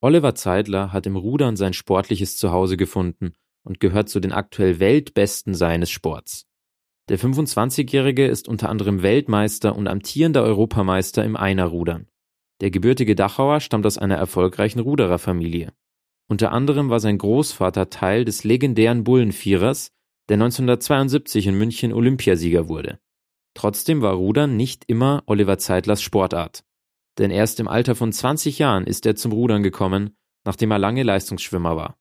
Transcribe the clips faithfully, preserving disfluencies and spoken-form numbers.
Oliver Zeidler hat im Rudern sein sportliches Zuhause gefunden und gehört zu den aktuell Weltbesten seines Sports. Der fünfundzwanzigjährige ist unter anderem Weltmeister und amtierender Europameister im Einerrudern. Der gebürtige Dachauer stammt aus einer erfolgreichen Rudererfamilie. Unter anderem war sein Großvater Teil des legendären Bullenvierers, der neunzehnhundertzweiundsiebzig in München Olympiasieger wurde. Trotzdem war Rudern nicht immer Oliver Zeidlers Sportart. Denn erst im Alter von zwanzig Jahren ist er zum Rudern gekommen, nachdem er lange Leistungsschwimmer war.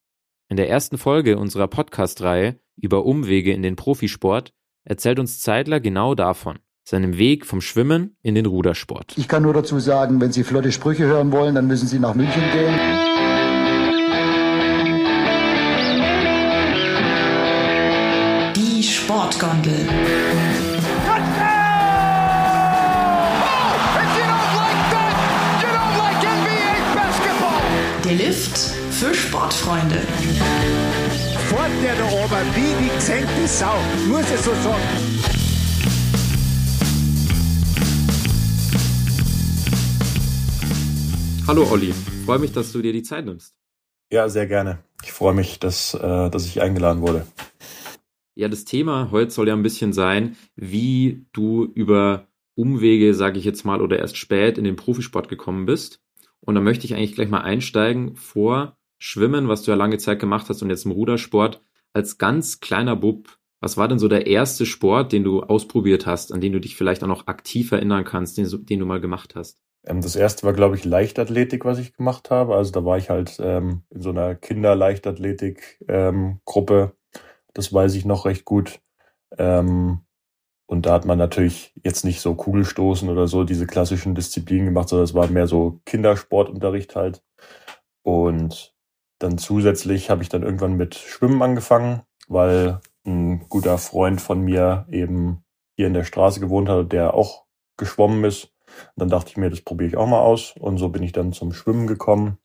In der ersten Folge unserer Podcast-Reihe über Umwege in den Profisport erzählt uns Zeidler genau davon, seinem Weg vom Schwimmen in den Rudersport. Ich kann nur dazu sagen, wenn Sie flotte Sprüche hören wollen, dann müssen Sie nach München gehen. Die Sportgondel. Der Lift für Sportfreunde. Fort der da oben, wie die gesenkte Sau, muss es so sagen. Hallo Olli, freue mich, dass du dir die Zeit nimmst. Ja, sehr gerne. Ich freue mich, dass, äh, dass ich eingeladen wurde. Ja, das Thema heute soll ja ein bisschen sein, wie du über Umwege, sage ich jetzt mal, oder erst spät in den Profisport gekommen bist. Und da möchte ich eigentlich gleich mal einsteigen vor Schwimmen, was du ja lange Zeit gemacht hast und jetzt im Rudersport. Als ganz kleiner Bub, was war denn so der erste Sport, den du ausprobiert hast, an den du dich vielleicht auch noch aktiv erinnern kannst, den, den du mal gemacht hast? Das erste war, glaube ich, Leichtathletik, was ich gemacht habe. Also da war ich halt ähm, in so einer Kinder-Leichtathletik-Gruppe. Das weiß ich noch recht gut. Ähm, Und da hat man natürlich jetzt nicht so Kugelstoßen oder so diese klassischen Disziplinen gemacht, sondern es war mehr so Kindersportunterricht halt. Und dann zusätzlich habe ich dann irgendwann mit Schwimmen angefangen, weil ein guter Freund von mir eben hier in der Straße gewohnt hat, der auch geschwommen ist. Und dann dachte ich mir, das probiere ich auch mal aus. Und so bin ich dann zum Schwimmen gekommen.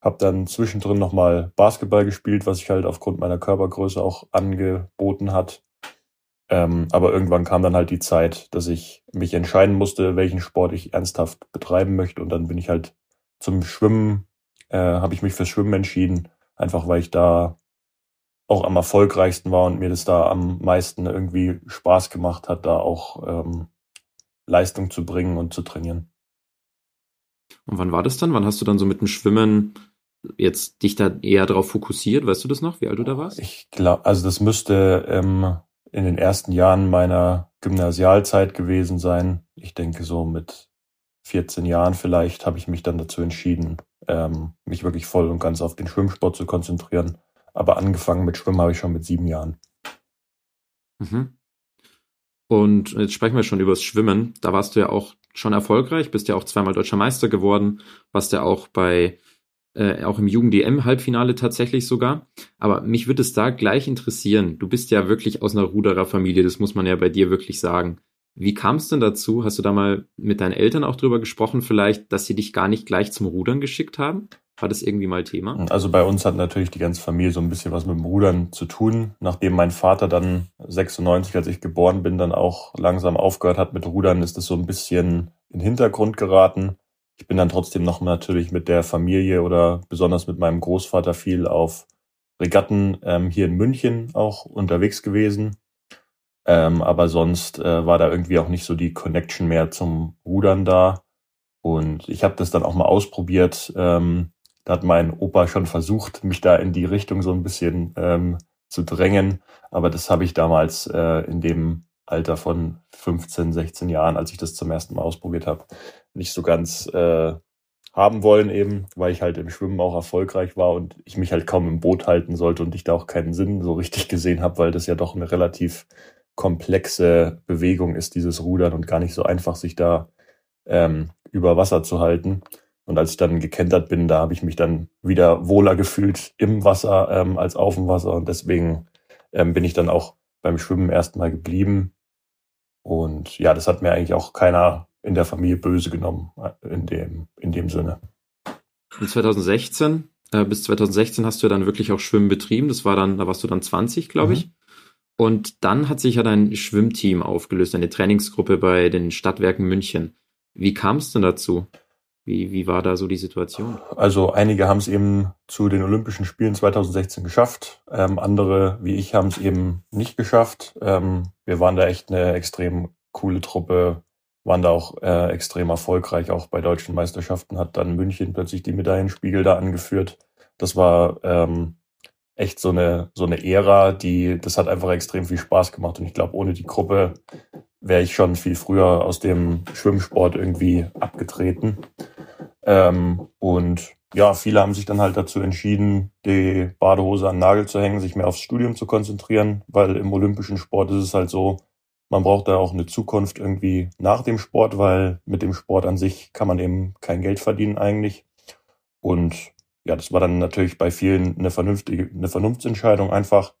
Habe dann zwischendrin nochmal Basketball gespielt, was ich halt aufgrund meiner Körpergröße auch angeboten hat. Ähm, aber irgendwann kam dann halt die Zeit, dass ich mich entscheiden musste, welchen Sport ich ernsthaft betreiben möchte. Und dann bin ich halt zum Schwimmen, äh, habe ich mich fürs Schwimmen entschieden, einfach weil ich da auch am erfolgreichsten war und mir das da am meisten irgendwie Spaß gemacht hat, da auch ähm, Leistung zu bringen und zu trainieren. Und wann war das dann? Wann hast du dann so mit dem Schwimmen jetzt dich da eher drauf fokussiert? Weißt du das noch, wie alt du da warst? Ich glaube, also das müsste ähm, in den ersten Jahren meiner Gymnasialzeit gewesen sein. Ich denke, so mit vierzehn Jahren vielleicht habe ich mich dann dazu entschieden, ähm, mich wirklich voll und ganz auf den Schwimmsport zu konzentrieren. Aber angefangen mit Schwimmen habe ich schon mit sieben Jahren. Mhm. Und jetzt sprechen wir schon über das Schwimmen. Da warst du ja auch schon erfolgreich, bist ja auch zweimal Deutscher Meister geworden, warst ja auch bei Äh, auch im Jugend-D M-Halbfinale tatsächlich sogar. Aber mich würde es da gleich interessieren. Du bist ja wirklich aus einer Rudererfamilie, das muss man ja bei dir wirklich sagen. Wie kam es denn dazu? Hast du da mal mit deinen Eltern auch drüber gesprochen vielleicht, dass sie dich gar nicht gleich zum Rudern geschickt haben? War das irgendwie mal Thema? Also bei uns hat natürlich die ganze Familie so ein bisschen was mit dem Rudern zu tun. Nachdem mein Vater dann sechsundneunzig, als ich geboren bin, dann auch langsam aufgehört hat mit Rudern, ist das so ein bisschen in den Hintergrund geraten. Ich bin dann trotzdem noch natürlich mit der Familie oder besonders mit meinem Großvater viel auf Regatten ähm, hier in München auch unterwegs gewesen. Ähm, aber sonst äh, war da irgendwie auch nicht so die Connection mehr zum Rudern da. Und ich habe das dann auch mal ausprobiert. Ähm, da hat mein Opa schon versucht, mich da in die Richtung so ein bisschen ähm, zu drängen. Aber das habe ich damals äh, in dem Alter von fünfzehn, sechzehn Jahren, als ich das zum ersten Mal ausprobiert habe, nicht so ganz äh, haben wollen eben, weil ich halt im Schwimmen auch erfolgreich war und ich mich halt kaum im Boot halten sollte und ich da auch keinen Sinn so richtig gesehen habe, weil das ja doch eine relativ komplexe Bewegung ist, dieses Rudern, und gar nicht so einfach, sich da ähm, über Wasser zu halten. Und als ich dann gekentert bin, da habe ich mich dann wieder wohler gefühlt im Wasser ähm, als auf dem Wasser, und deswegen ähm, bin ich dann auch beim Schwimmen erstmal geblieben. Und ja, das hat mir eigentlich auch keiner in der Familie böse genommen, in dem, in dem Sinne. Und zweitausendsechzehn, äh, bis zweitausendsechzehn hast du ja dann wirklich auch Schwimmen betrieben. Das war dann, da warst du dann zwanzig, glaube ich. Mhm. Und dann hat sich ja dein Schwimmteam aufgelöst, deine Trainingsgruppe bei den Stadtwerken München. Wie kam es denn dazu? Wie, wie war da so die Situation? Also einige haben es eben zu den Olympischen Spielen zweitausendsechzehn geschafft. Ähm, andere, wie ich, haben es eben nicht geschafft. Ähm, wir waren da echt eine extrem coole Truppe, waren da auch äh, extrem erfolgreich. Auch bei deutschen Meisterschaften hat dann München plötzlich die Medaillenspiegel da angeführt. Das war ähm, echt so eine so eine Ära, die das hat einfach extrem viel Spaß gemacht. Und ich glaube, ohne die Gruppe wäre ich schon viel früher aus dem Schwimmsport irgendwie abgetreten. Ähm, und ja, viele haben sich dann halt dazu entschieden, die Badehose an den Nagel zu hängen, sich mehr aufs Studium zu konzentrieren, weil im olympischen Sport ist es halt so, man braucht da auch eine Zukunft irgendwie nach dem Sport, weil mit dem Sport an sich kann man eben kein Geld verdienen eigentlich. Und ja, das war dann natürlich bei vielen eine vernünftige, eine Vernunftsentscheidung einfach,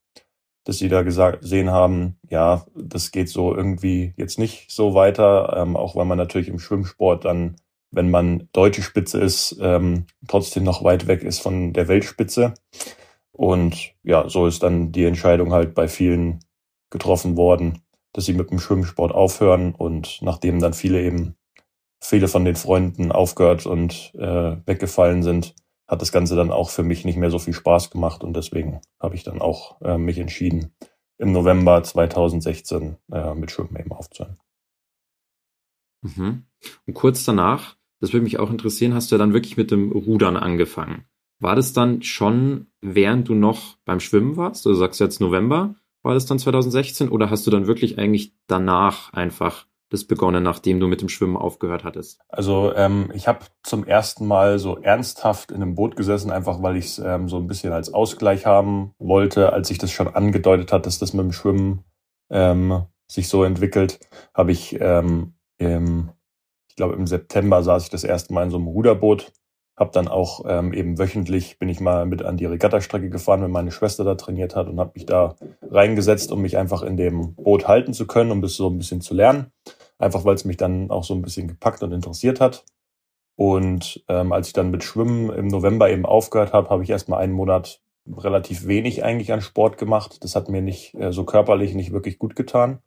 dass sie da gesagt, gesehen haben, ja, das geht so irgendwie jetzt nicht so weiter, ähm, auch weil man natürlich im Schwimmsport dann, wenn man deutsche Spitze ist, ähm, trotzdem noch weit weg ist von der Weltspitze. Und ja, so ist dann die Entscheidung halt bei vielen getroffen worden, dass sie mit dem Schwimmsport aufhören. Und nachdem dann viele eben, viele von den Freunden aufgehört und äh, weggefallen sind, hat das Ganze dann auch für mich nicht mehr so viel Spaß gemacht. Und deswegen habe ich dann auch äh, mich entschieden, im November zweitausendsechzehn äh, mit Schwimmen eben aufzuhören. Mhm. Und kurz danach, das würde mich auch interessieren, hast du dann wirklich mit dem Rudern angefangen. War das dann schon, während du noch beim Schwimmen warst? Du sagst jetzt November, war das dann zweitausendsechzehn? Oder hast du dann wirklich eigentlich danach einfach das begonnen, nachdem du mit dem Schwimmen aufgehört hattest? Also ähm, ich habe zum ersten Mal so ernsthaft in einem Boot gesessen, einfach weil ich es ähm, so ein bisschen als Ausgleich haben wollte. Als ich das schon angedeutet hat, dass das mit dem Schwimmen ähm, sich so entwickelt, habe ich... Ähm, im Ich glaube, im September saß ich das erste Mal in so einem Ruderboot, habe dann auch ähm, eben wöchentlich, bin ich mal mit an die Regattastrecke gefahren, wenn meine Schwester da trainiert hat, und habe mich da reingesetzt, um mich einfach in dem Boot halten zu können, um das so ein bisschen zu lernen. Einfach weil es mich dann auch so ein bisschen gepackt und interessiert hat. Und ähm, als ich dann mit Schwimmen im November eben aufgehört habe, habe ich erstmal einen Monat relativ wenig eigentlich an Sport gemacht. Das hat mir nicht äh, so körperlich nicht wirklich gut getan.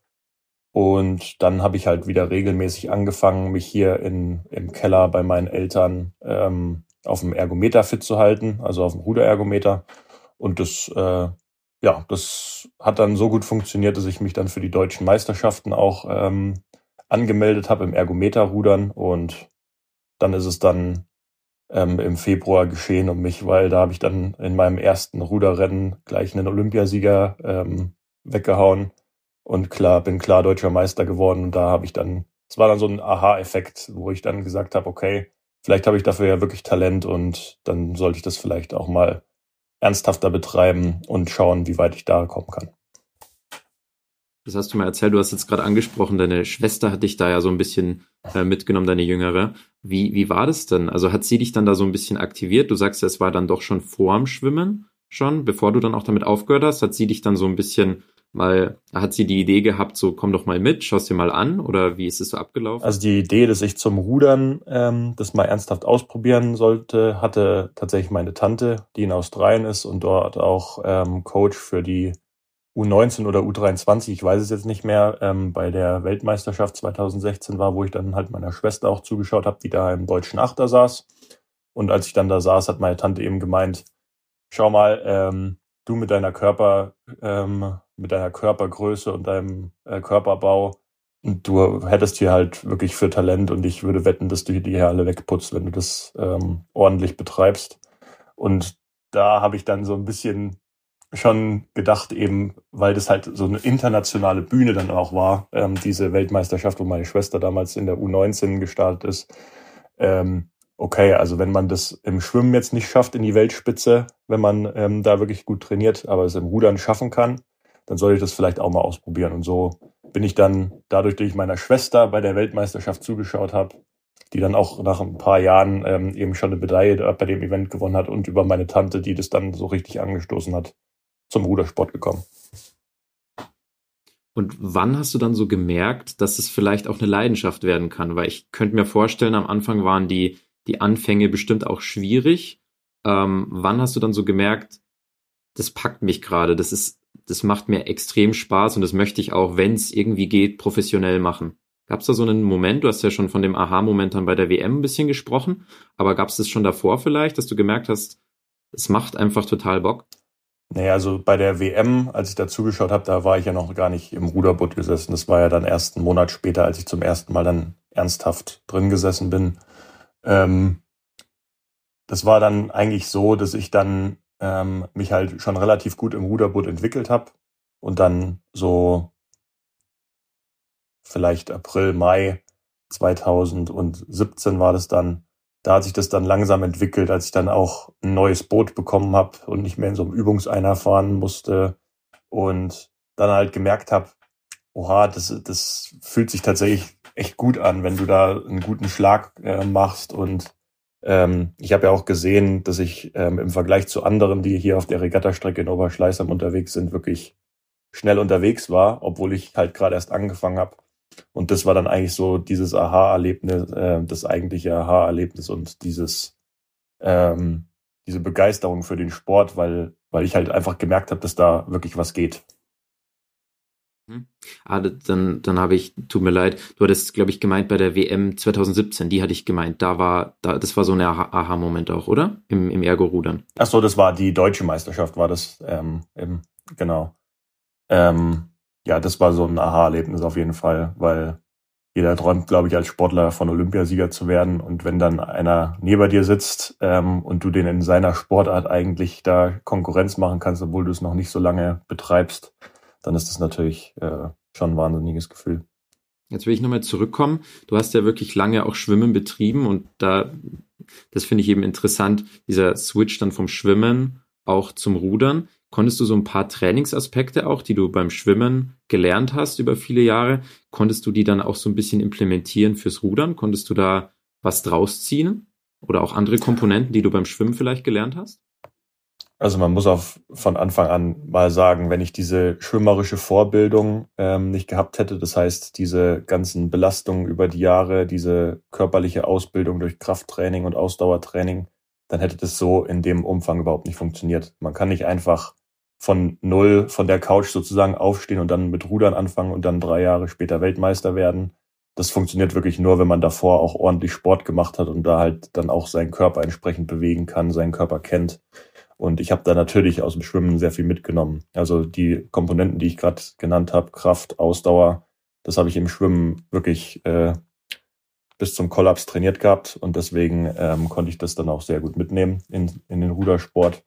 Und dann habe ich halt wieder regelmäßig angefangen, mich hier in, im Keller bei meinen Eltern ähm, auf dem Ergometer fit zu halten, also auf dem Ruderergometer. Und das, äh, ja, das hat dann so gut funktioniert, dass ich mich dann für die deutschen Meisterschaften auch ähm, angemeldet habe im Ergometerrudern. Und dann ist es dann ähm, im Februar geschehen um mich, weil da habe ich dann in meinem ersten Ruderrennen gleich einen Olympiasieger ähm, weggehauen. Und klar, bin klar deutscher Meister geworden. Und da habe ich dann, es war dann so ein Aha-Effekt, wo ich dann gesagt habe, okay, vielleicht habe ich dafür ja wirklich Talent und dann sollte ich das vielleicht auch mal ernsthafter betreiben und schauen, wie weit ich da kommen kann. Das hast du mir erzählt, du hast jetzt gerade angesprochen, deine Schwester hat dich da ja so ein bisschen äh, mitgenommen, deine Jüngere. Wie, wie war das denn? Also hat sie dich dann da so ein bisschen aktiviert? Du sagst ja, es war dann doch schon vorm Schwimmen schon, bevor du dann auch damit aufgehört hast, hat sie dich dann so ein bisschen... Mal hat sie die Idee gehabt, so komm doch mal mit, schaust dir mal an, oder wie ist es so abgelaufen? Also die Idee, dass ich zum Rudern ähm, das mal ernsthaft ausprobieren sollte, hatte tatsächlich meine Tante, die in Australien ist und dort auch ähm, Coach für die U neunzehn oder U dreiundzwanzig, ich weiß es jetzt nicht mehr, ähm, bei der Weltmeisterschaft zweitausendsechzehn war, wo ich dann halt meiner Schwester auch zugeschaut habe, die da im deutschen Achter saß. Und als ich dann da saß, hat meine Tante eben gemeint, schau mal, ähm, du mit deiner Körper... Ähm, mit deiner Körpergröße und deinem äh, Körperbau. Und du hättest hier halt wirklich für Talent und ich würde wetten, dass du die hier alle wegputzt, wenn du das ähm, ordentlich betreibst. Und da habe ich dann so ein bisschen schon gedacht eben, weil das halt so eine internationale Bühne dann auch war, ähm, diese Weltmeisterschaft, wo meine Schwester damals in der U neunzehn gestartet ist. Ähm, okay, also wenn man das im Schwimmen jetzt nicht schafft in die Weltspitze, wenn man ähm, da wirklich gut trainiert, aber es im Rudern schaffen kann, dann sollte ich das vielleicht auch mal ausprobieren. Und so bin ich dann, dadurch, dass ich meiner Schwester bei der Weltmeisterschaft zugeschaut habe, die dann auch nach ein paar Jahren ähm, eben schon eine Medaille bei dem Event gewonnen hat, und über meine Tante, die das dann so richtig angestoßen hat, zum Rudersport gekommen. Und wann hast du dann so gemerkt, dass es vielleicht auch eine Leidenschaft werden kann? Weil ich könnte mir vorstellen, am Anfang waren die, die Anfänge bestimmt auch schwierig. Ähm, wann hast du dann so gemerkt, das packt mich gerade, das ist Das macht mir extrem Spaß und das möchte ich auch, wenn es irgendwie geht, professionell machen? Gab es da so einen Moment, du hast ja schon von dem Aha-Moment dann bei der W M ein bisschen gesprochen, aber gab es das schon davor vielleicht, dass du gemerkt hast, es macht einfach total Bock? Naja, also bei der W M, als ich da zugeschaut habe, da war ich ja noch gar nicht im Ruderboot gesessen. Das war ja dann erst einen Monat später, als ich zum ersten Mal dann ernsthaft drin gesessen bin. Ähm, das war dann eigentlich so, dass ich dann ähm, mich halt schon relativ gut im Ruderboot entwickelt habe und dann so vielleicht April, Mai zwanzig siebzehn war das dann. Da hat sich das dann langsam entwickelt, als ich dann auch ein neues Boot bekommen habe und nicht mehr in so einem Übungseiner fahren musste und dann halt gemerkt habe, oha, das, das fühlt sich tatsächlich echt gut an, wenn du da einen guten Schlag äh, machst. Und ähm, ich habe ja auch gesehen, dass ich ähm, im Vergleich zu anderen, die hier auf der Regattastrecke in Oberschleißheim unterwegs sind, wirklich schnell unterwegs war, obwohl ich halt gerade erst angefangen habe. Und das war dann eigentlich so dieses Aha-Erlebnis, äh, das eigentliche Aha-Erlebnis und dieses ähm, diese Begeisterung für den Sport, weil, weil ich halt einfach gemerkt habe, dass da wirklich was geht. Hm. Ah, dann, dann habe ich, tut mir leid, du hattest, glaube ich, gemeint bei der W M zwanzig siebzehn, die hatte ich gemeint, da war, da, das war so ein Aha-Moment auch, oder? Im, im Ergo-Rudern. Ach so, das war die deutsche Meisterschaft, war das ähm, eben, genau. Ähm, ja, das war so ein Aha-Erlebnis auf jeden Fall, weil jeder träumt, glaube ich, als Sportler von Olympiasieger zu werden. Und wenn dann einer neben dir sitzt ähm, und du den in seiner Sportart eigentlich da Konkurrenz machen kannst, obwohl du es noch nicht so lange betreibst, dann ist das natürlich äh, schon ein wahnsinniges Gefühl. Jetzt will ich nochmal zurückkommen. Du hast ja wirklich lange auch Schwimmen betrieben und da, das finde ich eben interessant, dieser Switch dann vom Schwimmen auch zum Rudern. Konntest du so ein paar Trainingsaspekte auch, die du beim Schwimmen gelernt hast über viele Jahre, konntest du die dann auch so ein bisschen implementieren fürs Rudern? Konntest du da was draus ziehen? Oder auch andere Komponenten, die du beim Schwimmen vielleicht gelernt hast? Also man muss auch von Anfang an mal sagen, wenn ich diese schwimmerische Vorbildung ähm, nicht gehabt hätte, das heißt diese ganzen Belastungen über die Jahre, diese körperliche Ausbildung durch Krafttraining und Ausdauertraining, dann hätte das so in dem Umfang überhaupt nicht funktioniert. Man kann nicht einfach von null, von der Couch sozusagen aufstehen und dann mit Rudern anfangen und dann drei Jahre später Weltmeister werden. Das funktioniert wirklich nur, wenn man davor auch ordentlich Sport gemacht hat und da halt dann auch seinen Körper entsprechend bewegen kann, seinen Körper kennt. Und ich habe da natürlich aus dem Schwimmen sehr viel mitgenommen. Also die Komponenten, die ich gerade genannt habe, Kraft, Ausdauer, das habe ich im Schwimmen wirklich äh, bis zum Kollaps trainiert gehabt und deswegen ähm, konnte ich das dann auch sehr gut mitnehmen in, in den Rudersport.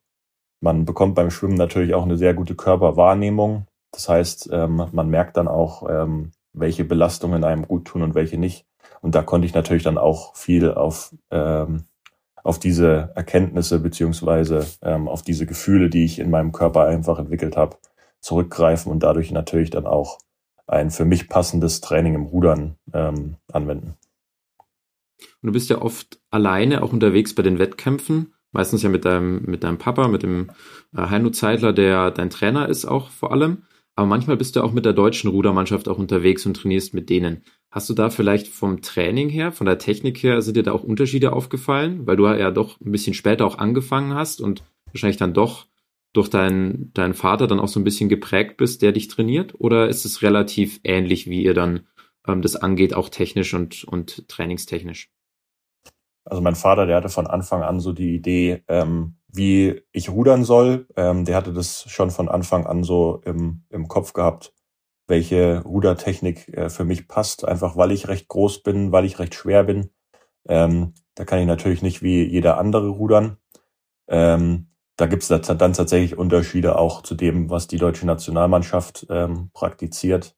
Man bekommt beim Schwimmen natürlich auch eine sehr gute Körperwahrnehmung. Das heißt, ähm, man merkt dann auch, ähm, welche Belastungen einem gut tun und welche nicht. Und da konnte ich natürlich dann auch viel auf, ähm, auf diese Erkenntnisse beziehungsweise ähm, auf diese Gefühle, die ich in meinem Körper einfach entwickelt habe, zurückgreifen und dadurch natürlich dann auch ein für mich passendes Training im Rudern ähm, anwenden. Und du bist ja oft alleine auch unterwegs bei den Wettkämpfen, meistens ja mit deinem, mit deinem Papa, mit dem Heino Zeidler, der dein Trainer ist auch vor allem. Aber manchmal bist du auch mit der deutschen Rudermannschaft auch unterwegs und trainierst mit denen. Hast du da vielleicht vom Training her, von der Technik her, sind dir da auch Unterschiede aufgefallen? Weil du ja doch ein bisschen später auch angefangen hast und wahrscheinlich dann doch durch deinen, deinen Vater dann auch so ein bisschen geprägt bist, der dich trainiert? Oder ist es relativ ähnlich, wie ihr dann das angeht, auch technisch und, und trainingstechnisch? Also mein Vater, der hatte von Anfang an so die Idee, ähm, wie ich rudern soll. Ähm, der hatte das schon von Anfang an so im, im Kopf gehabt, welche Rudertechnik äh, für mich passt, einfach weil ich recht groß bin, weil ich recht schwer bin. Ähm, da kann ich natürlich nicht wie jeder andere rudern. Ähm, da gibt es dann tatsächlich Unterschiede auch zu dem, was die deutsche Nationalmannschaft ähm, praktiziert.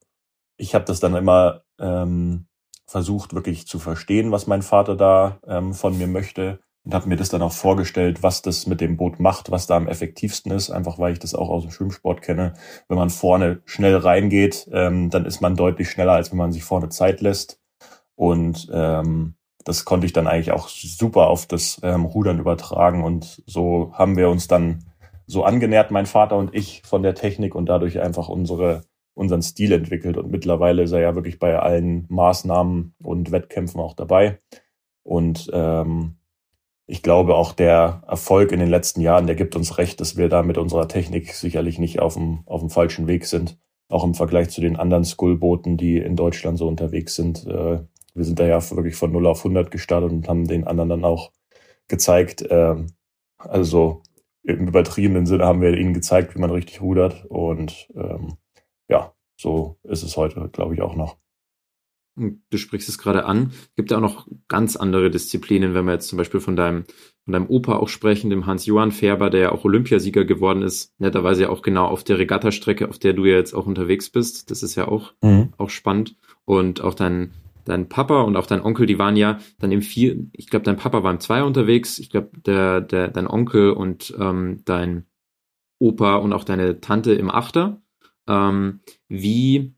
Ich habe das dann immer ähm, versucht, wirklich zu verstehen, was mein Vater da ähm, von mir möchte und habe mir das dann auch vorgestellt, was das mit dem Boot macht, was da am effektivsten ist, einfach weil ich das auch aus dem Schwimmsport kenne. Wenn man vorne schnell reingeht, ähm, dann ist man deutlich schneller, als wenn man sich vorne Zeit lässt. Und ähm, das konnte ich dann eigentlich auch super auf das ähm, Rudern übertragen. Und so haben wir uns dann so angenähert, mein Vater und ich, von der Technik und dadurch einfach unsere unseren Stil entwickelt und mittlerweile ist er ja wirklich bei allen Maßnahmen und Wettkämpfen auch dabei. Und ähm, ich glaube auch der Erfolg in den letzten Jahren, der gibt uns recht, dass wir da mit unserer Technik sicherlich nicht auf dem, auf dem falschen Weg sind, auch im Vergleich zu den anderen Skullbooten, die in Deutschland so unterwegs sind. Äh, wir sind da ja wirklich von null auf hundert gestartet und haben den anderen dann auch gezeigt. Äh, also im übertriebenen Sinne haben wir ihnen gezeigt, wie man richtig rudert. Und ähm, ja, so ist es heute, glaube ich, auch noch. Du sprichst es gerade an. Es gibt ja auch noch ganz andere Disziplinen, wenn wir jetzt zum Beispiel von deinem, von deinem Opa auch sprechen, dem Hans-Joachim Färber, der ja auch Olympiasieger geworden ist, netterweise ja auch genau auf der Regattastrecke, auf der du ja jetzt auch unterwegs bist. Das ist ja auch, mhm. auch spannend. Und auch dein, dein Papa und auch dein Onkel, die waren ja dann im Vier, ich glaube, dein Papa war im Zweier unterwegs. Ich glaube, der, der, dein Onkel und ähm, dein Opa und auch deine Tante im Achter. Ähm, wie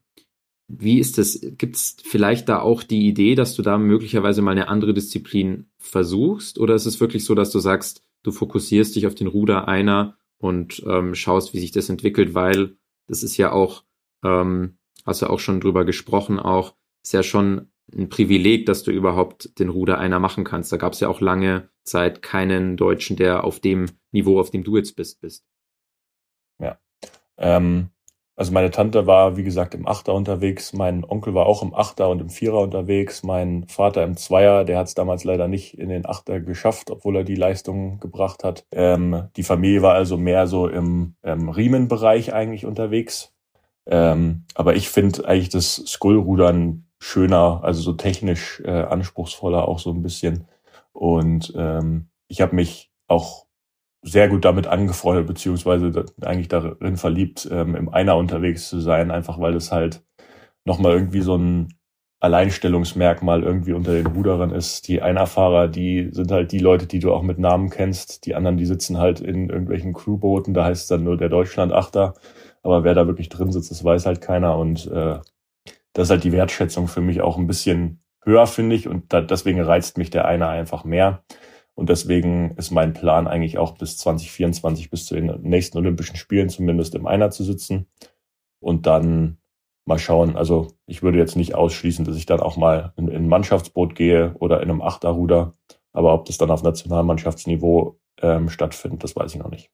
Wie ist das? Gibt es vielleicht da auch die Idee, dass du da möglicherweise mal eine andere Disziplin versuchst? Oder ist es wirklich so, dass du sagst, du fokussierst dich auf den Ruder einer und ähm, schaust, wie sich das entwickelt? Weil das ist ja auch, ähm, hast du auch schon drüber gesprochen, auch ist ja schon ein Privileg, dass du überhaupt den Ruder einer machen kannst. Da gab es ja auch lange Zeit keinen Deutschen, der auf dem Niveau, auf dem du jetzt bist, bist. Ja, ähm. Also meine Tante war, wie gesagt, im Achter unterwegs, mein Onkel war auch im Achter und im Vierer unterwegs, mein Vater im Zweier, der hat es damals leider nicht in den Achter geschafft, obwohl er die Leistung gebracht hat. Ähm, die Familie war also mehr so im, im Riemenbereich eigentlich unterwegs. Ähm, aber ich finde eigentlich das Skullrudern schöner, also so technisch äh, anspruchsvoller auch so ein bisschen. Und ähm, ich habe mich auch sehr gut damit angefreundet, beziehungsweise eigentlich darin verliebt, ähm, im Einer unterwegs zu sein, einfach weil es halt nochmal irgendwie so ein Alleinstellungsmerkmal irgendwie unter den Ruderern ist. Die Einerfahrer, die sind halt die Leute, die du auch mit Namen kennst. Die anderen, die sitzen halt in irgendwelchen Crewbooten, da heißt es dann nur der Deutschlandachter. Aber wer da wirklich drin sitzt, das weiß halt keiner. Und äh, das ist halt die Wertschätzung für mich auch ein bisschen höher, finde ich. Und da, deswegen reizt mich der Einer einfach mehr. Und deswegen ist mein Plan eigentlich auch bis zwanzig vierundzwanzig, bis zu den nächsten Olympischen Spielen zumindest im Einer zu sitzen und dann mal schauen. Also ich würde jetzt nicht ausschließen, dass ich dann auch mal in, in ein Mannschaftsboot gehe oder in einem Achterruder. Aber ob das dann auf Nationalmannschaftsniveau ähm, stattfindet, das weiß ich noch nicht.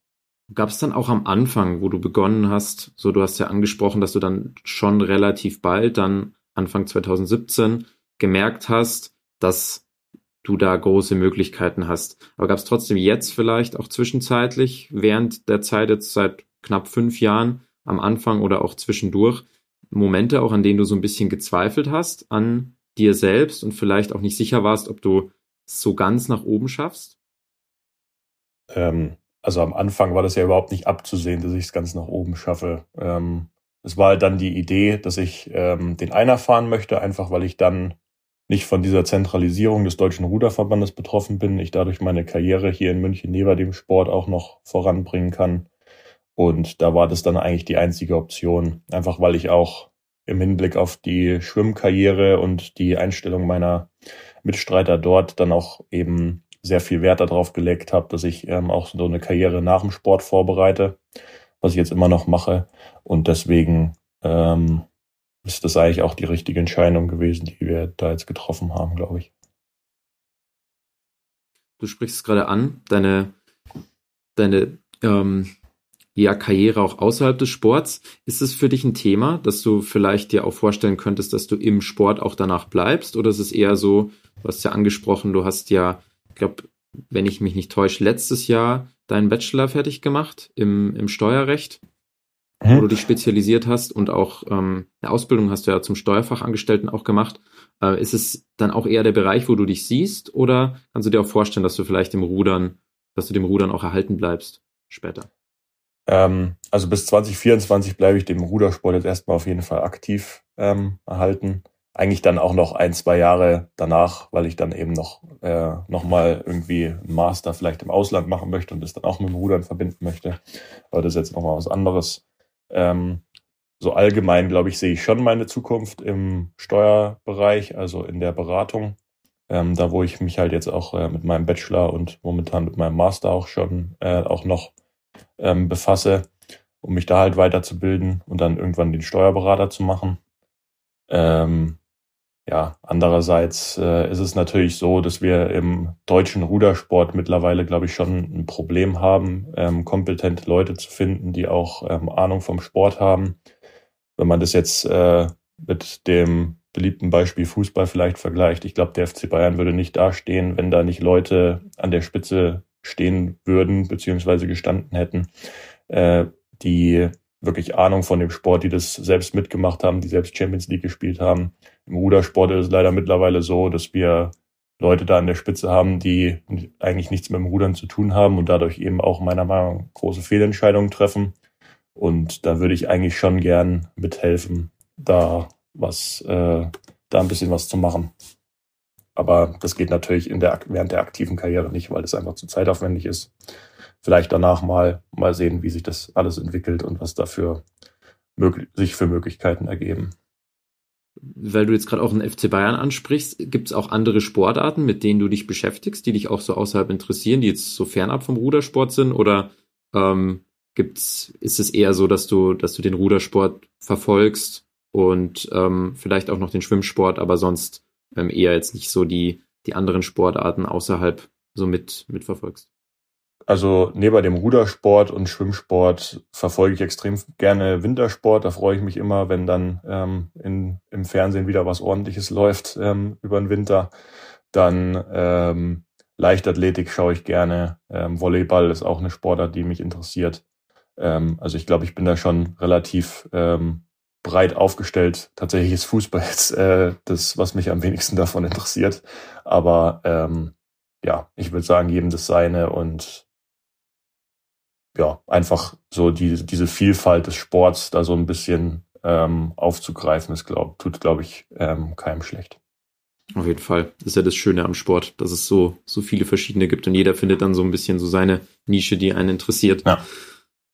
Gab es dann auch am Anfang, wo du begonnen hast, so du hast ja angesprochen, dass du dann schon relativ bald, dann Anfang zwanzig siebzehn, gemerkt hast, dass du da große Möglichkeiten hast. Aber gab es trotzdem jetzt vielleicht auch zwischenzeitlich, während der Zeit jetzt seit knapp fünf Jahren, am Anfang oder auch zwischendurch, Momente auch, an denen du so ein bisschen gezweifelt hast an dir selbst und vielleicht auch nicht sicher warst, ob du es so ganz nach oben schaffst? Ähm, also am Anfang war das ja überhaupt nicht abzusehen, dass ich es ganz nach oben schaffe. Ähm, es war halt dann die Idee, dass ich ähm, den Einer fahren möchte, einfach weil ich dann nicht von dieser Zentralisierung des Deutschen Ruderverbandes betroffen bin, ich dadurch meine Karriere hier in München neben dem Sport auch noch voranbringen kann. Und da war das dann eigentlich die einzige Option, einfach weil ich auch im Hinblick auf die Schwimmkarriere und die Einstellung meiner Mitstreiter dort dann auch eben sehr viel Wert darauf gelegt habe, dass ich ähm, auch so eine Karriere nach dem Sport vorbereite, was ich jetzt immer noch mache. Und deswegen ähm, ist das eigentlich auch die richtige Entscheidung gewesen, die wir da jetzt getroffen haben, glaube ich. Du sprichst es gerade an, deine, deine ähm, ja, Karriere auch außerhalb des Sports. Ist es für dich ein Thema, dass du vielleicht dir auch vorstellen könntest, dass du im Sport auch danach bleibst? Oder ist es eher so, du hast ja angesprochen, du hast ja, ich glaube, wenn ich mich nicht täusche, letztes Jahr deinen Bachelor fertig gemacht im, im Steuerrecht, wo du dich spezialisiert hast und auch ähm, eine Ausbildung hast du ja zum Steuerfachangestellten auch gemacht. Äh, ist es dann auch eher der Bereich, wo du dich siehst, oder kannst du dir auch vorstellen, dass du vielleicht dem Rudern, dass du dem Rudern auch erhalten bleibst später? Ähm, also bis zwanzig vierundzwanzig bleibe ich dem Rudersport jetzt erstmal auf jeden Fall aktiv ähm, erhalten. Eigentlich dann auch noch ein, zwei Jahre danach, weil ich dann eben noch, äh, noch mal irgendwie einen Master vielleicht im Ausland machen möchte und das dann auch mit dem Rudern verbinden möchte. Aber das ist jetzt nochmal was anderes. Ähm, so allgemein, glaube ich, sehe ich schon meine Zukunft im Steuerbereich, also in der Beratung, ähm, da wo ich mich halt jetzt auch äh, mit meinem Bachelor und momentan mit meinem Master auch schon äh, auch noch ähm, befasse, um mich da halt weiterzubilden und dann irgendwann den Steuerberater zu machen. Ähm, ja, andererseits äh, ist es natürlich so, dass wir im deutschen Rudersport mittlerweile, glaube ich, schon ein Problem haben, ähm, kompetente Leute zu finden, die auch ähm, Ahnung vom Sport haben. wenn man das jetzt äh, mit dem beliebten Beispiel Fußball vielleicht vergleicht. Ich glaube, der F C Bayern würde nicht dastehen, wenn da nicht Leute an der Spitze stehen würden, beziehungsweise gestanden hätten, äh, die wirklich Ahnung von dem Sport, die das selbst mitgemacht haben, die selbst Champions League gespielt haben. Im Rudersport ist es leider mittlerweile so, dass wir Leute da an der Spitze haben, die eigentlich nichts mit dem Rudern zu tun haben und dadurch eben auch meiner Meinung nach große Fehlentscheidungen treffen. Und da würde ich eigentlich schon gern mithelfen, da was, äh, da ein bisschen was zu machen. Aber das geht natürlich in der, während der aktiven Karriere nicht, weil das einfach zu zeitaufwendig ist. Vielleicht danach mal, mal sehen, wie sich das alles entwickelt und was dafür möglich, sich für Möglichkeiten ergeben. Weil du jetzt gerade auch den F C Bayern ansprichst, gibt es auch andere Sportarten, mit denen du dich beschäftigst, die dich auch so außerhalb interessieren, die jetzt so fernab vom Rudersport sind? Oder ähm, gibt's, ist es eher so, dass du, dass du den Rudersport verfolgst und ähm, vielleicht auch noch den Schwimmsport, aber sonst ähm, eher jetzt nicht so die, die anderen Sportarten außerhalb so mit, mit verfolgst? Also neben dem Rudersport und Schwimmsport verfolge ich extrem gerne Wintersport. Da freue ich mich immer, wenn dann ähm, in, im Fernsehen wieder was Ordentliches läuft ähm, über den Winter. Dann ähm, Leichtathletik schaue ich gerne. Ähm, Volleyball ist auch eine Sportart, die mich interessiert. Ähm, also ich glaube, ich bin da schon relativ ähm, breit aufgestellt. Tatsächlich ist Fußball jetzt äh, das, was mich am wenigsten davon interessiert. Aber ähm, ja, ich würde sagen, jedem das Seine und ja, einfach so die, diese Vielfalt des Sports da so ein bisschen ähm, aufzugreifen, ist, glaub, tut, glaube ich, ähm, keinem schlecht. Auf jeden Fall. Das ist ja das Schöne am Sport, dass es so, so viele verschiedene gibt und jeder findet dann so ein bisschen so seine Nische, die einen interessiert. Ja,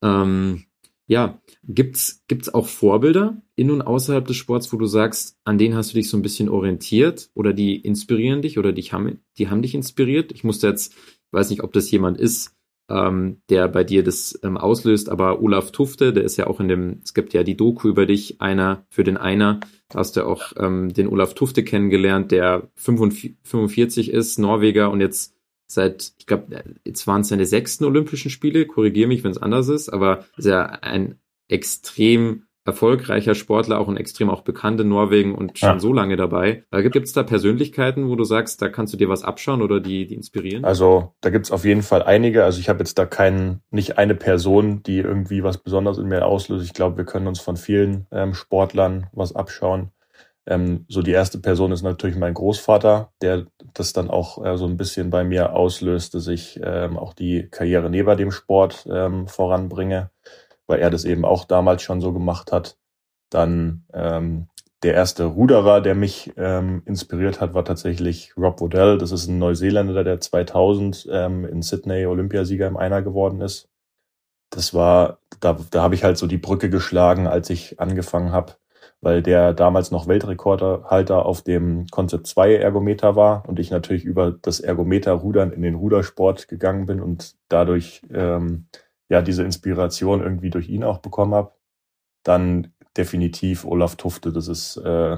ähm, ja. Gibt's, gibt's auch Vorbilder in und außerhalb des Sports, wo du sagst, an denen hast du dich so ein bisschen orientiert oder die inspirieren dich oder dich haben, die haben dich inspiriert? Ich musste jetzt, ich weiß nicht, ob das jemand ist, Ähm, der bei dir das ähm, auslöst, aber Olaf Tufte, der ist ja auch in dem, es gibt ja die Doku über dich, einer für den Einer, da hast du auch ähm, den Olaf Tufte kennengelernt, der fünfundvierzig ist, Norweger und jetzt seit, ich glaube, jetzt waren es seine sechsten Olympischen Spiele, korrigiere mich, wenn es anders ist, aber ist ja ein extrem erfolgreicher Sportler, auch ein extrem auch bekannt in Norwegen und schon ja. so lange dabei. Gibt es da Persönlichkeiten, wo du sagst, da kannst du dir was abschauen oder die, die inspirieren? Also da gibt es auf jeden Fall einige. Also ich habe jetzt da keinen, nicht eine Person, die irgendwie was Besonderes in mir auslöst. Ich glaube, wir können uns von vielen ähm, Sportlern was abschauen. Ähm, so die erste Person ist natürlich mein Großvater, der das dann auch äh, so ein bisschen bei mir auslöst, dass ich ähm, auch die Karriere neben dem Sport ähm, voranbringe, weil er das eben auch damals schon so gemacht hat. Dann ähm, der erste Ruderer, der mich ähm, inspiriert hat, war tatsächlich Rob Woodell. Das ist ein Neuseeländer, der zweitausend ähm, in Sydney Olympiasieger im Einer geworden ist. Das war, da, da habe ich halt so die Brücke geschlagen, als ich angefangen habe, weil der damals noch Weltrekordhalter auf dem Concept zwei Ergometer war und ich natürlich über das Ergometer-Rudern in den Rudersport gegangen bin und dadurch ähm, ja, diese Inspiration irgendwie durch ihn auch bekommen habe. Dann definitiv Olaf Tufte, das ist äh,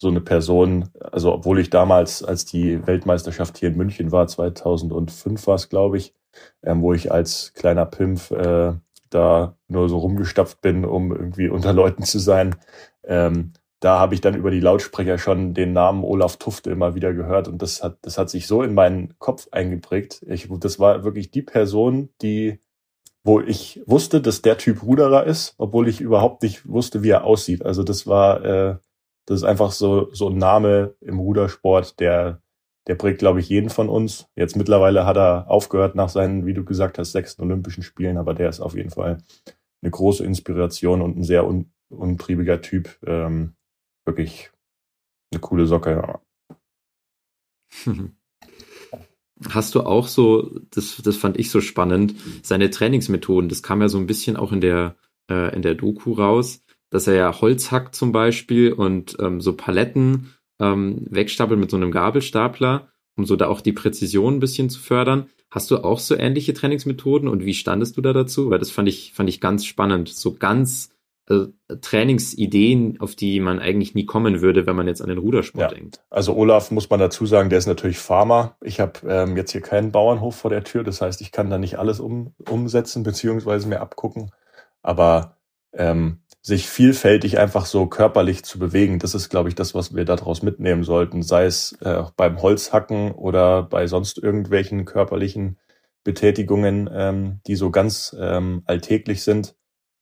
so eine Person, also obwohl ich damals, als die Weltmeisterschaft hier in München war, zweitausendfünf war es, glaube ich, ähm, wo ich als kleiner Pimp äh, da nur so rumgestapft bin, um irgendwie unter Leuten zu sein, ähm, da habe ich dann über die Lautsprecher schon den Namen Olaf Tufte immer wieder gehört und das hat, das hat sich so in meinen Kopf eingeprägt. Ich, das war wirklich die Person, die wo ich wusste, dass der Typ Ruderer ist, obwohl ich überhaupt nicht wusste, wie er aussieht. Also das war, äh, das ist einfach so so ein Name im Rudersport, der der prägt, glaube ich, jeden von uns. Jetzt mittlerweile hat er aufgehört nach seinen, wie du gesagt hast, sechsten Olympischen Spielen, aber der ist auf jeden Fall eine große Inspiration und ein sehr un- untriebiger Typ. Ähm, wirklich eine coole Socke. Ja. Hast du auch so, das, das fand ich so spannend, seine Trainingsmethoden, das kam ja so ein bisschen auch in der, äh, in der Doku raus, dass er ja Holz hackt zum Beispiel und ähm, so Paletten ähm, wegstapelt mit so einem Gabelstapler, um so da auch die Präzision ein bisschen zu fördern. Hast du auch so ähnliche Trainingsmethoden und wie standest du da dazu? Weil das fand ich, fand ich ganz spannend, so ganz Also Trainingsideen, auf die man eigentlich nie kommen würde, wenn man jetzt an den Rudersport ja. denkt. Also Olaf, muss man dazu sagen, der ist natürlich Farmer. Ich habe ähm, jetzt hier keinen Bauernhof vor der Tür, das heißt, ich kann da nicht alles um, umsetzen beziehungsweise mir abgucken. Aber ähm, sich vielfältig einfach so körperlich zu bewegen. Das ist, glaube ich, das, was wir daraus mitnehmen sollten, sei es äh, beim Holzhacken oder bei sonst irgendwelchen körperlichen Betätigungen, ähm, die so ganz ähm, alltäglich sind.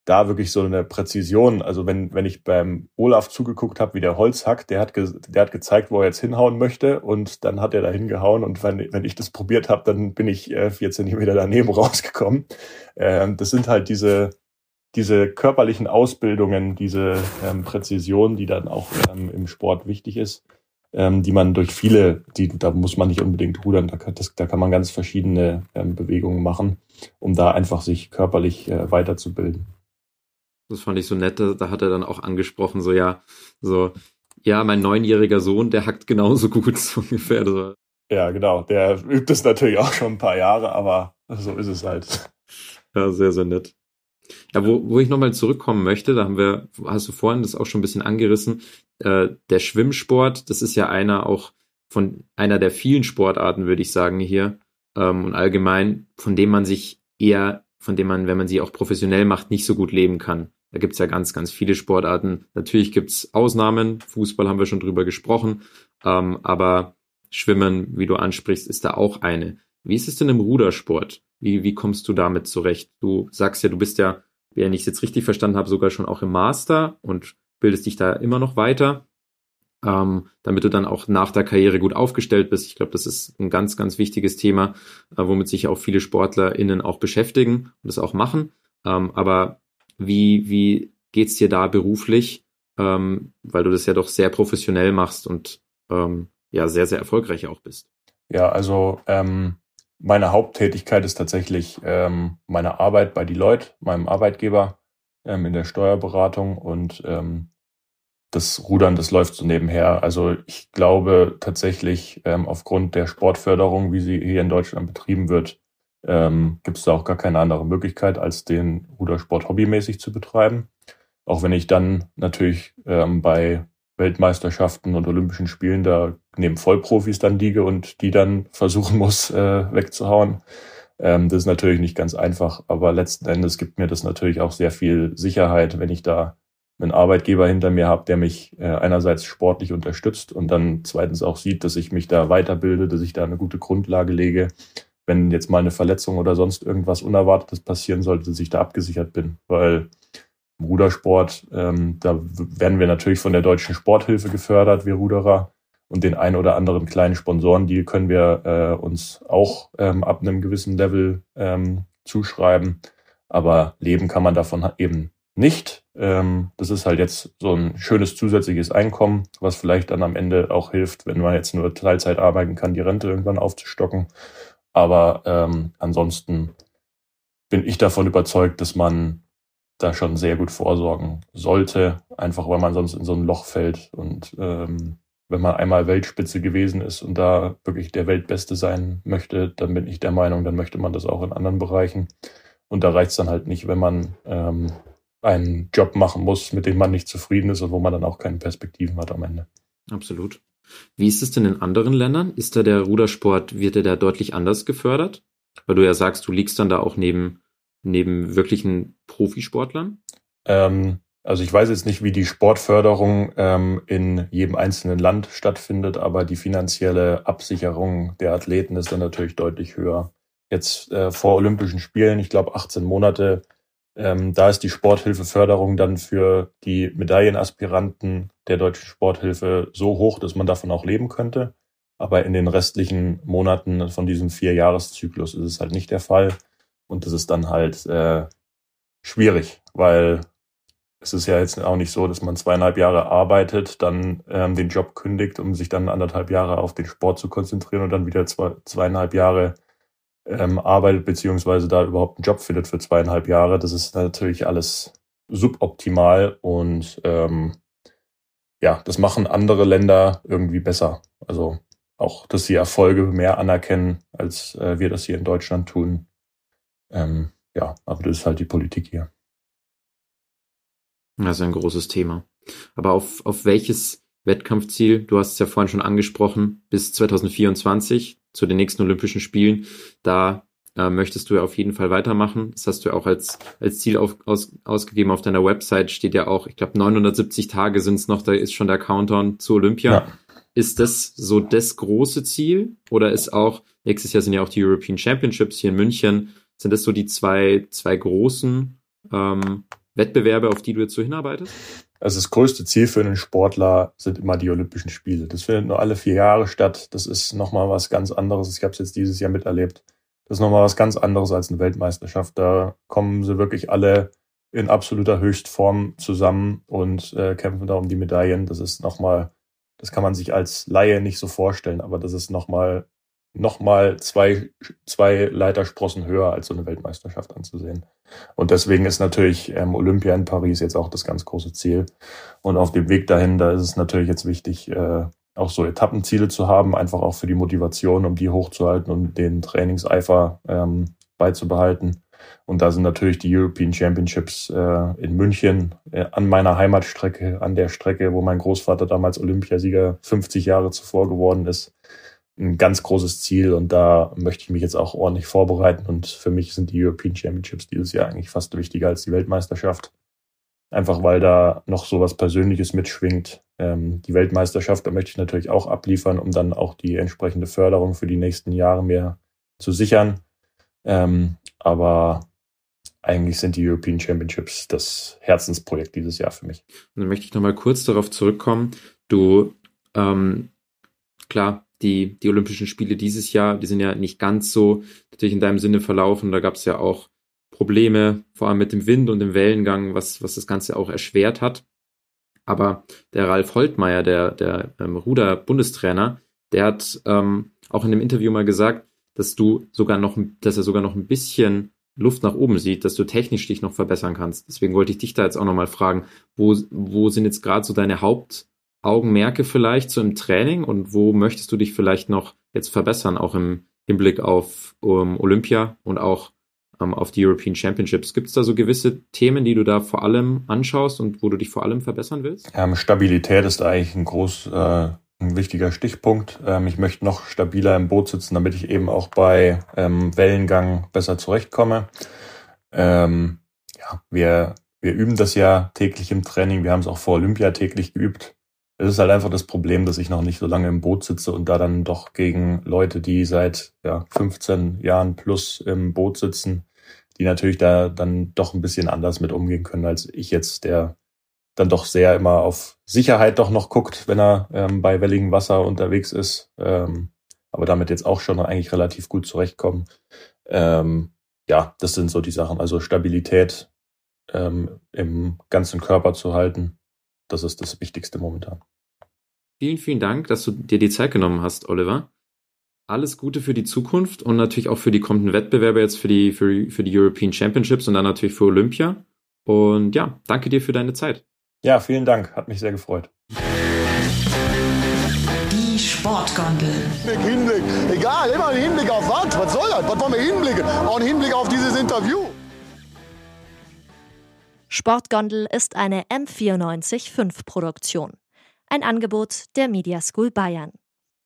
Da wirklich so eine Präzision, also wenn wenn ich beim Olaf zugeguckt habe, wie der Holz hackt, der hat ge- der hat gezeigt, wo er jetzt hinhauen möchte, und dann hat er da hingehauen, und wenn, wenn ich das probiert habe, dann bin ich äh, vier Zentimeter daneben rausgekommen. Ähm, das sind halt diese diese körperlichen Ausbildungen, diese ähm, Präzision, die dann auch ähm, im Sport wichtig ist, ähm, die man durch viele, die da muss man nicht unbedingt rudern, da kann, das, da kann man ganz verschiedene ähm, Bewegungen machen, um da einfach sich körperlich äh, weiterzubilden. Das fand ich so nett, da hat er dann auch angesprochen, so ja, so ja, mein neunjähriger Sohn, der hackt genauso gut, so ungefähr. So. Ja, genau, der übt es natürlich auch schon ein paar Jahre, aber so ist es halt. Ja, sehr, sehr nett. Ja, wo, wo ich nochmal zurückkommen möchte, da haben wir, hast du vorhin das auch schon ein bisschen angerissen, äh, der Schwimmsport, das ist ja einer auch von einer der vielen Sportarten, würde ich sagen, hier ähm, und allgemein, von dem man sich eher, von dem man, wenn man sie auch professionell macht, nicht so gut leben kann. Da gibt's ja ganz, ganz viele Sportarten. Natürlich gibt's Ausnahmen, Fußball haben wir schon drüber gesprochen, ähm, aber Schwimmen, wie du ansprichst, ist da auch eine. Wie ist es denn im Rudersport? Wie, wie kommst du damit zurecht? Du sagst ja, du bist ja, wenn ich es jetzt richtig verstanden habe, sogar schon auch im Master und bildest dich da immer noch weiter, ähm, damit du dann auch nach der Karriere gut aufgestellt bist. Ich glaube, das ist ein ganz, ganz wichtiges Thema, äh, womit sich auch viele SportlerInnen auch beschäftigen und das auch machen. Ähm, aber Wie, wie geht's dir da beruflich? Ähm, weil du das ja doch sehr professionell machst und ähm, ja sehr, sehr erfolgreich auch bist. Ja, also ähm, meine Haupttätigkeit ist tatsächlich ähm, meine Arbeit bei Deloitte, meinem Arbeitgeber, ähm, in der Steuerberatung, und ähm, das Rudern, das läuft so nebenher. Also ich glaube tatsächlich, ähm, aufgrund der Sportförderung, wie sie hier in Deutschland betrieben wird, Ähm, gibt es da auch gar keine andere Möglichkeit, als den Rudersport hobbymäßig zu betreiben. Auch wenn ich dann natürlich ähm, bei Weltmeisterschaften und Olympischen Spielen da neben Vollprofis dann liege und die dann versuchen muss, äh, wegzuhauen. Ähm, das ist natürlich nicht ganz einfach, aber letzten Endes gibt mir das natürlich auch sehr viel Sicherheit, wenn ich da einen Arbeitgeber hinter mir habe, der mich äh, einerseits sportlich unterstützt und dann zweitens auch sieht, dass ich mich da weiterbilde, dass ich da eine gute Grundlage lege, wenn jetzt mal eine Verletzung oder sonst irgendwas Unerwartetes passieren sollte, dass ich da abgesichert bin. Weil im Rudersport, ähm, da werden wir natürlich von der Deutschen Sporthilfe gefördert, wir Ruderer. Und den ein oder anderen kleinen Sponsoren, die können wir äh, uns auch ähm, ab einem gewissen Level ähm, zuschreiben. Aber leben kann man davon eben nicht. Ähm, das ist halt jetzt so ein schönes zusätzliches Einkommen, was vielleicht dann am Ende auch hilft, wenn man jetzt nur Teilzeit arbeiten kann, die Rente irgendwann aufzustocken. Aber ähm, ansonsten bin ich davon überzeugt, dass man da schon sehr gut vorsorgen sollte, einfach weil man sonst in so ein Loch fällt. Und ähm, wenn man einmal Weltspitze gewesen ist und da wirklich der Weltbeste sein möchte, dann bin ich der Meinung, dann möchte man das auch in anderen Bereichen. Und da reicht es dann halt nicht, wenn man ähm, einen Job machen muss, mit dem man nicht zufrieden ist und wo man dann auch keine Perspektiven hat am Ende. Absolut. Wie ist es denn in anderen Ländern? Ist da der Rudersport, wird der da deutlich anders gefördert? Weil du ja sagst, du liegst dann da auch neben, neben wirklichen Profisportlern? Ähm, also ich weiß jetzt nicht, wie die Sportförderung ähm, in jedem einzelnen Land stattfindet, aber die finanzielle Absicherung der Athleten ist dann natürlich deutlich höher. Jetzt äh, vor Olympischen Spielen, ich glaube achtzehn Monate, ähm, da ist die Sporthilfeförderung dann für die Medaillenaspiranten der Deutschen Sporthilfe so hoch, dass man davon auch leben könnte. Aber in den restlichen Monaten von diesem Vierjahreszyklus ist es halt nicht der Fall. Und das ist dann halt äh, schwierig, weil es ist ja jetzt auch nicht so, dass man zweieinhalb Jahre arbeitet, dann ähm, den Job kündigt, um sich dann anderthalb Jahre auf den Sport zu konzentrieren und dann wieder zwei, zweieinhalb Jahre Ähm, arbeitet, beziehungsweise da überhaupt einen Job findet für zweieinhalb Jahre. Das ist natürlich alles suboptimal, und ähm, ja, das machen andere Länder irgendwie besser. Also auch, dass sie Erfolge mehr anerkennen, als äh, wir das hier in Deutschland tun. Ähm, ja, aber das ist halt die Politik hier. Das ist ein großes Thema. Aber auf, auf welches Wettkampfziel, du hast es ja vorhin schon angesprochen, bis zwanzig vierundzwanzig, zu den nächsten Olympischen Spielen, da äh, möchtest du ja auf jeden Fall weitermachen. Das hast du ja auch als, als Ziel auf, aus, ausgegeben. Auf deiner Website steht ja auch, ich glaube, neunhundertsiebzig Tage sind es noch, da ist schon der Countdown zu Olympia. Ja. Ist das so das große Ziel? Oder ist auch, nächstes Jahr sind ja auch die European Championships hier in München, sind das so die zwei, zwei großen ähm, Wettbewerbe, auf die du jetzt so hinarbeitest? Also das größte Ziel für einen Sportler sind immer die Olympischen Spiele. Das findet nur alle vier Jahre statt. Das ist nochmal was ganz anderes. Ich habe es jetzt dieses Jahr miterlebt. Das ist nochmal was ganz anderes als eine Weltmeisterschaft. Da kommen sie wirklich alle in absoluter Höchstform zusammen und äh, kämpfen da um die Medaillen. Das ist nochmal, das kann man sich als Laie nicht so vorstellen, aber das ist nochmal nochmal zwei, zwei Leitersprossen höher als so eine Weltmeisterschaft anzusehen. Und deswegen ist natürlich ähm, Olympia in Paris jetzt auch das ganz große Ziel. Und auf dem Weg dahin, da ist es natürlich jetzt wichtig, äh, auch so Etappenziele zu haben, einfach auch für die Motivation, um die hochzuhalten und den Trainingseifer ähm, beizubehalten. Und da sind natürlich die European Championships äh, in München, äh, an meiner Heimatstrecke, an der Strecke, wo mein Großvater damals Olympiasieger fünfzig Jahre zuvor geworden ist, ein ganz großes Ziel, und da möchte ich mich jetzt auch ordentlich vorbereiten, und für mich sind die European Championships dieses Jahr eigentlich fast wichtiger als die Weltmeisterschaft, einfach weil da noch so was Persönliches mitschwingt. Ähm, die Weltmeisterschaft, da möchte ich natürlich auch abliefern, um dann auch die entsprechende Förderung für die nächsten Jahre mir zu sichern, ähm, aber eigentlich sind die European Championships das Herzensprojekt dieses Jahr für mich. Und dann möchte ich nochmal kurz darauf zurückkommen, du, ähm, klar, Die, die Olympischen Spiele dieses Jahr, die sind ja nicht ganz so natürlich in deinem Sinne verlaufen. Da gab es ja auch Probleme, vor allem mit dem Wind und dem Wellengang, was, was das Ganze auch erschwert hat. Aber der Ralf Holtmeier, der, der ähm, Ruder-Bundestrainer, der hat ähm, auch in dem Interview mal gesagt, dass du sogar noch, dass er sogar noch ein bisschen Luft nach oben sieht, dass du technisch dich noch verbessern kannst. Deswegen wollte ich dich da jetzt auch nochmal fragen, wo, wo sind jetzt gerade so deine Haupt- Augenmerke vielleicht so im Training, und wo möchtest du dich vielleicht noch jetzt verbessern, auch im Hinblick auf um, Olympia und auch um, auf die European Championships? Gibt es da so gewisse Themen, die du da vor allem anschaust und wo du dich vor allem verbessern willst? Ähm, Stabilität ist eigentlich ein groß, äh, ein wichtiger Stichpunkt. Ähm, ich möchte noch stabiler im Boot sitzen, damit ich eben auch bei ähm, Wellengang besser zurechtkomme. Ähm, ja, wir, wir üben das ja täglich im Training. Wir haben es auch vor Olympia täglich geübt. Es ist halt einfach das Problem, dass ich noch nicht so lange im Boot sitze und da dann doch gegen Leute, die seit ja, fünfzehn Jahren plus im Boot sitzen, die natürlich da dann doch ein bisschen anders mit umgehen können als ich jetzt, der dann doch sehr immer auf Sicherheit doch noch guckt, wenn er ähm, bei welligem Wasser unterwegs ist. Ähm, aber damit jetzt auch schon eigentlich relativ gut zurechtkommen. Ähm, ja, das sind so die Sachen. Also Stabilität ähm, im ganzen Körper zu halten. Das ist das Wichtigste momentan. Vielen, vielen Dank, dass du dir die Zeit genommen hast, Oliver. Alles Gute für die Zukunft und natürlich auch für die kommenden Wettbewerbe jetzt, für die, für, für die European Championships und dann natürlich für Olympia. Und ja, danke dir für deine Zeit. Ja, vielen Dank. Hat mich sehr gefreut. Die Sportgondel. Hinblick, Hinblick. Egal, immer ein Hinblick auf was? Was soll das? Was wollen wir hinblicken? Auch ein Hinblick auf dieses Interview. Sportgondel ist eine M vierundneunzig Komma fünf Produktion. Ein Angebot der Media School Bayern.